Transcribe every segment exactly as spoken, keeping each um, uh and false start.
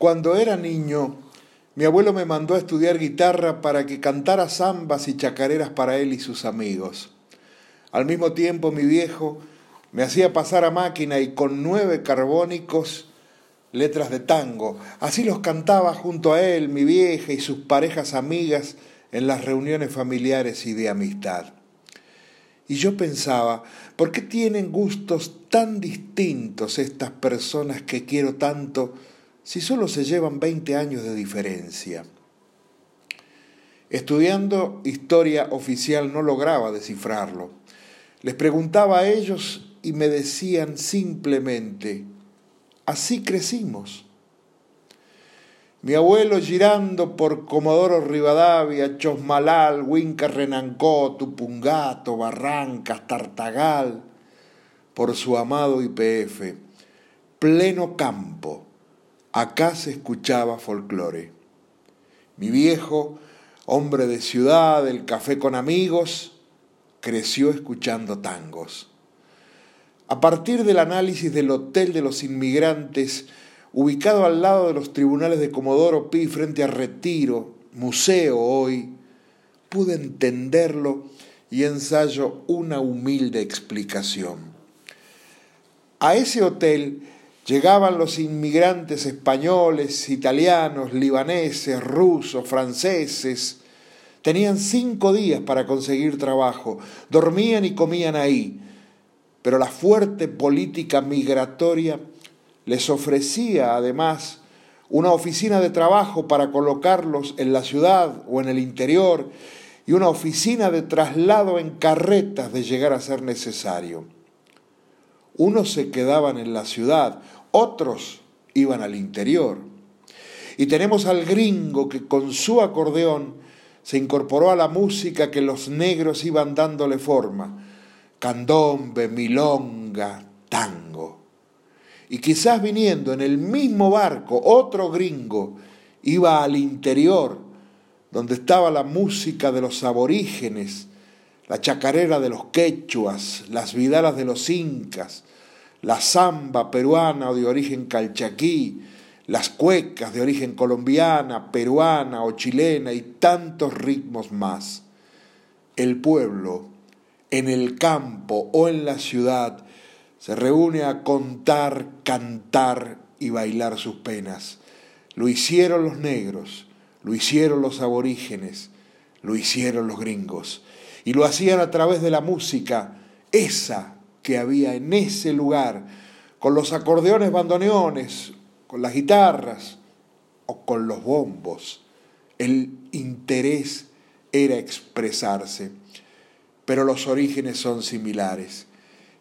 Cuando era niño, mi abuelo me mandó a estudiar guitarra para que cantara zambas y chacareras para él y sus amigos. Al mismo tiempo, mi viejo me hacía pasar a máquina y con nueve carbónicos letras de tango. Así los cantaba junto a él, mi vieja y sus parejas amigas en las reuniones familiares y de amistad. Y yo pensaba, ¿por qué tienen gustos tan distintos estas personas que quiero tanto si solo se llevan veinte años de diferencia? Estudiando historia oficial no lograba descifrarlo. Les preguntaba a ellos y me decían simplemente, así crecimos. Mi abuelo, girando por Comodoro Rivadavia, Chosmalal, Huinca Renancó, Tupungato, Barrancas, Tartagal, por su amado Y P F, pleno campo, acá se escuchaba folclore. Mi viejo, hombre de ciudad, el café con amigos, creció escuchando tangos. A partir del análisis del Hotel de los Inmigrantes, ubicado al lado de los tribunales de Comodoro Py, frente a Retiro, museo hoy, pude entenderlo y ensayo una humilde explicación. A ese hotel llegaban los inmigrantes españoles, italianos, libaneses, rusos, franceses. Tenían cinco días para conseguir trabajo, dormían y comían ahí, pero la fuerte política migratoria les ofrecía además una oficina de trabajo para colocarlos en la ciudad o en el interior y una oficina de traslado en carretas de llegar a ser necesario. Unos se quedaban en la ciudad, otros iban al interior. Y tenemos al gringo que con su acordeón se incorporó a la música que los negros iban dándole forma. Candombe, milonga, tango. Y quizás viniendo en el mismo barco, otro gringo iba al interior, donde estaba la música de los aborígenes, la chacarera de los quechuas, las vidalas de los incas, la zamba peruana o de origen calchaquí, las cuecas de origen colombiana, peruana o chilena y tantos ritmos más. El pueblo, en el campo o en la ciudad, se reúne a contar, cantar y bailar sus penas. Lo hicieron los negros, lo hicieron los aborígenes, lo hicieron los gringos. Y lo hacían a través de la música, esa que había en ese lugar, con los acordeones, bandoneones, con las guitarras o con los bombos. El interés era expresarse, pero los orígenes son similares.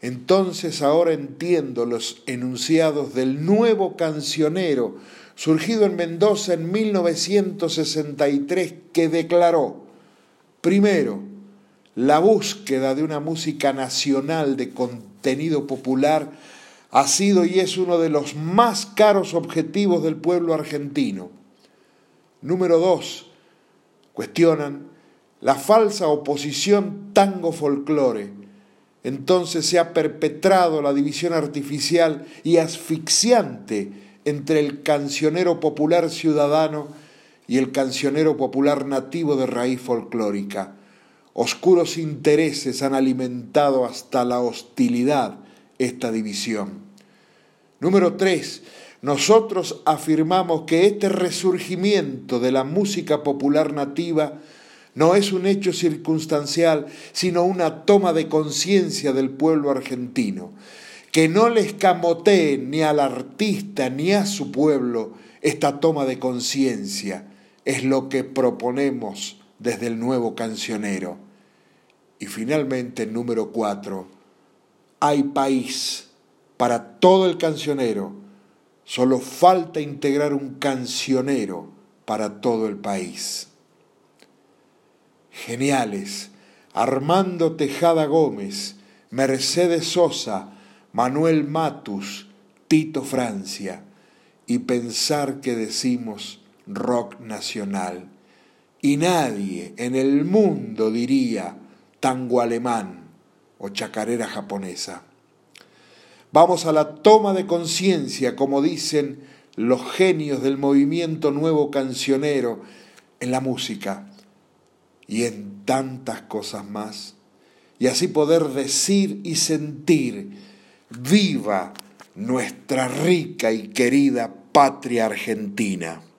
Entonces ahora entiendo los enunciados del nuevo cancionero, surgido en Mendoza en mil novecientos sesenta y tres, que declaró, primero, la búsqueda de una música nacional de contenido popular ha sido y es uno de los más caros objetivos del pueblo argentino. Número dos, cuestionan la falsa oposición tango-folclore. Entonces se ha perpetrado la división artificial y asfixiante entre el cancionero popular ciudadano y el cancionero popular nativo de raíz folclórica. Oscuros intereses han alimentado hasta la hostilidad esta división. Número tres. Nosotros afirmamos que este resurgimiento de la música popular nativa no es un hecho circunstancial, sino una toma de conciencia del pueblo argentino. Que no le escamotee ni al artista ni a su pueblo esta toma de conciencia, es lo que proponemos desde el nuevo cancionero. Y finalmente, número cuatro, hay país para todo el cancionero, solo falta integrar un cancionero para todo el país. Geniales, Armando Tejada Gómez, Mercedes Sosa, Manuel Matus, Tito Francia, y pensar que decimos rock nacional. Y nadie en el mundo diría tango alemán o chacarera japonesa. Vamos a la toma de conciencia, como dicen los genios del movimiento nuevo cancionero, en la música y en tantas cosas más, y así poder decir y sentir: viva nuestra rica y querida patria argentina.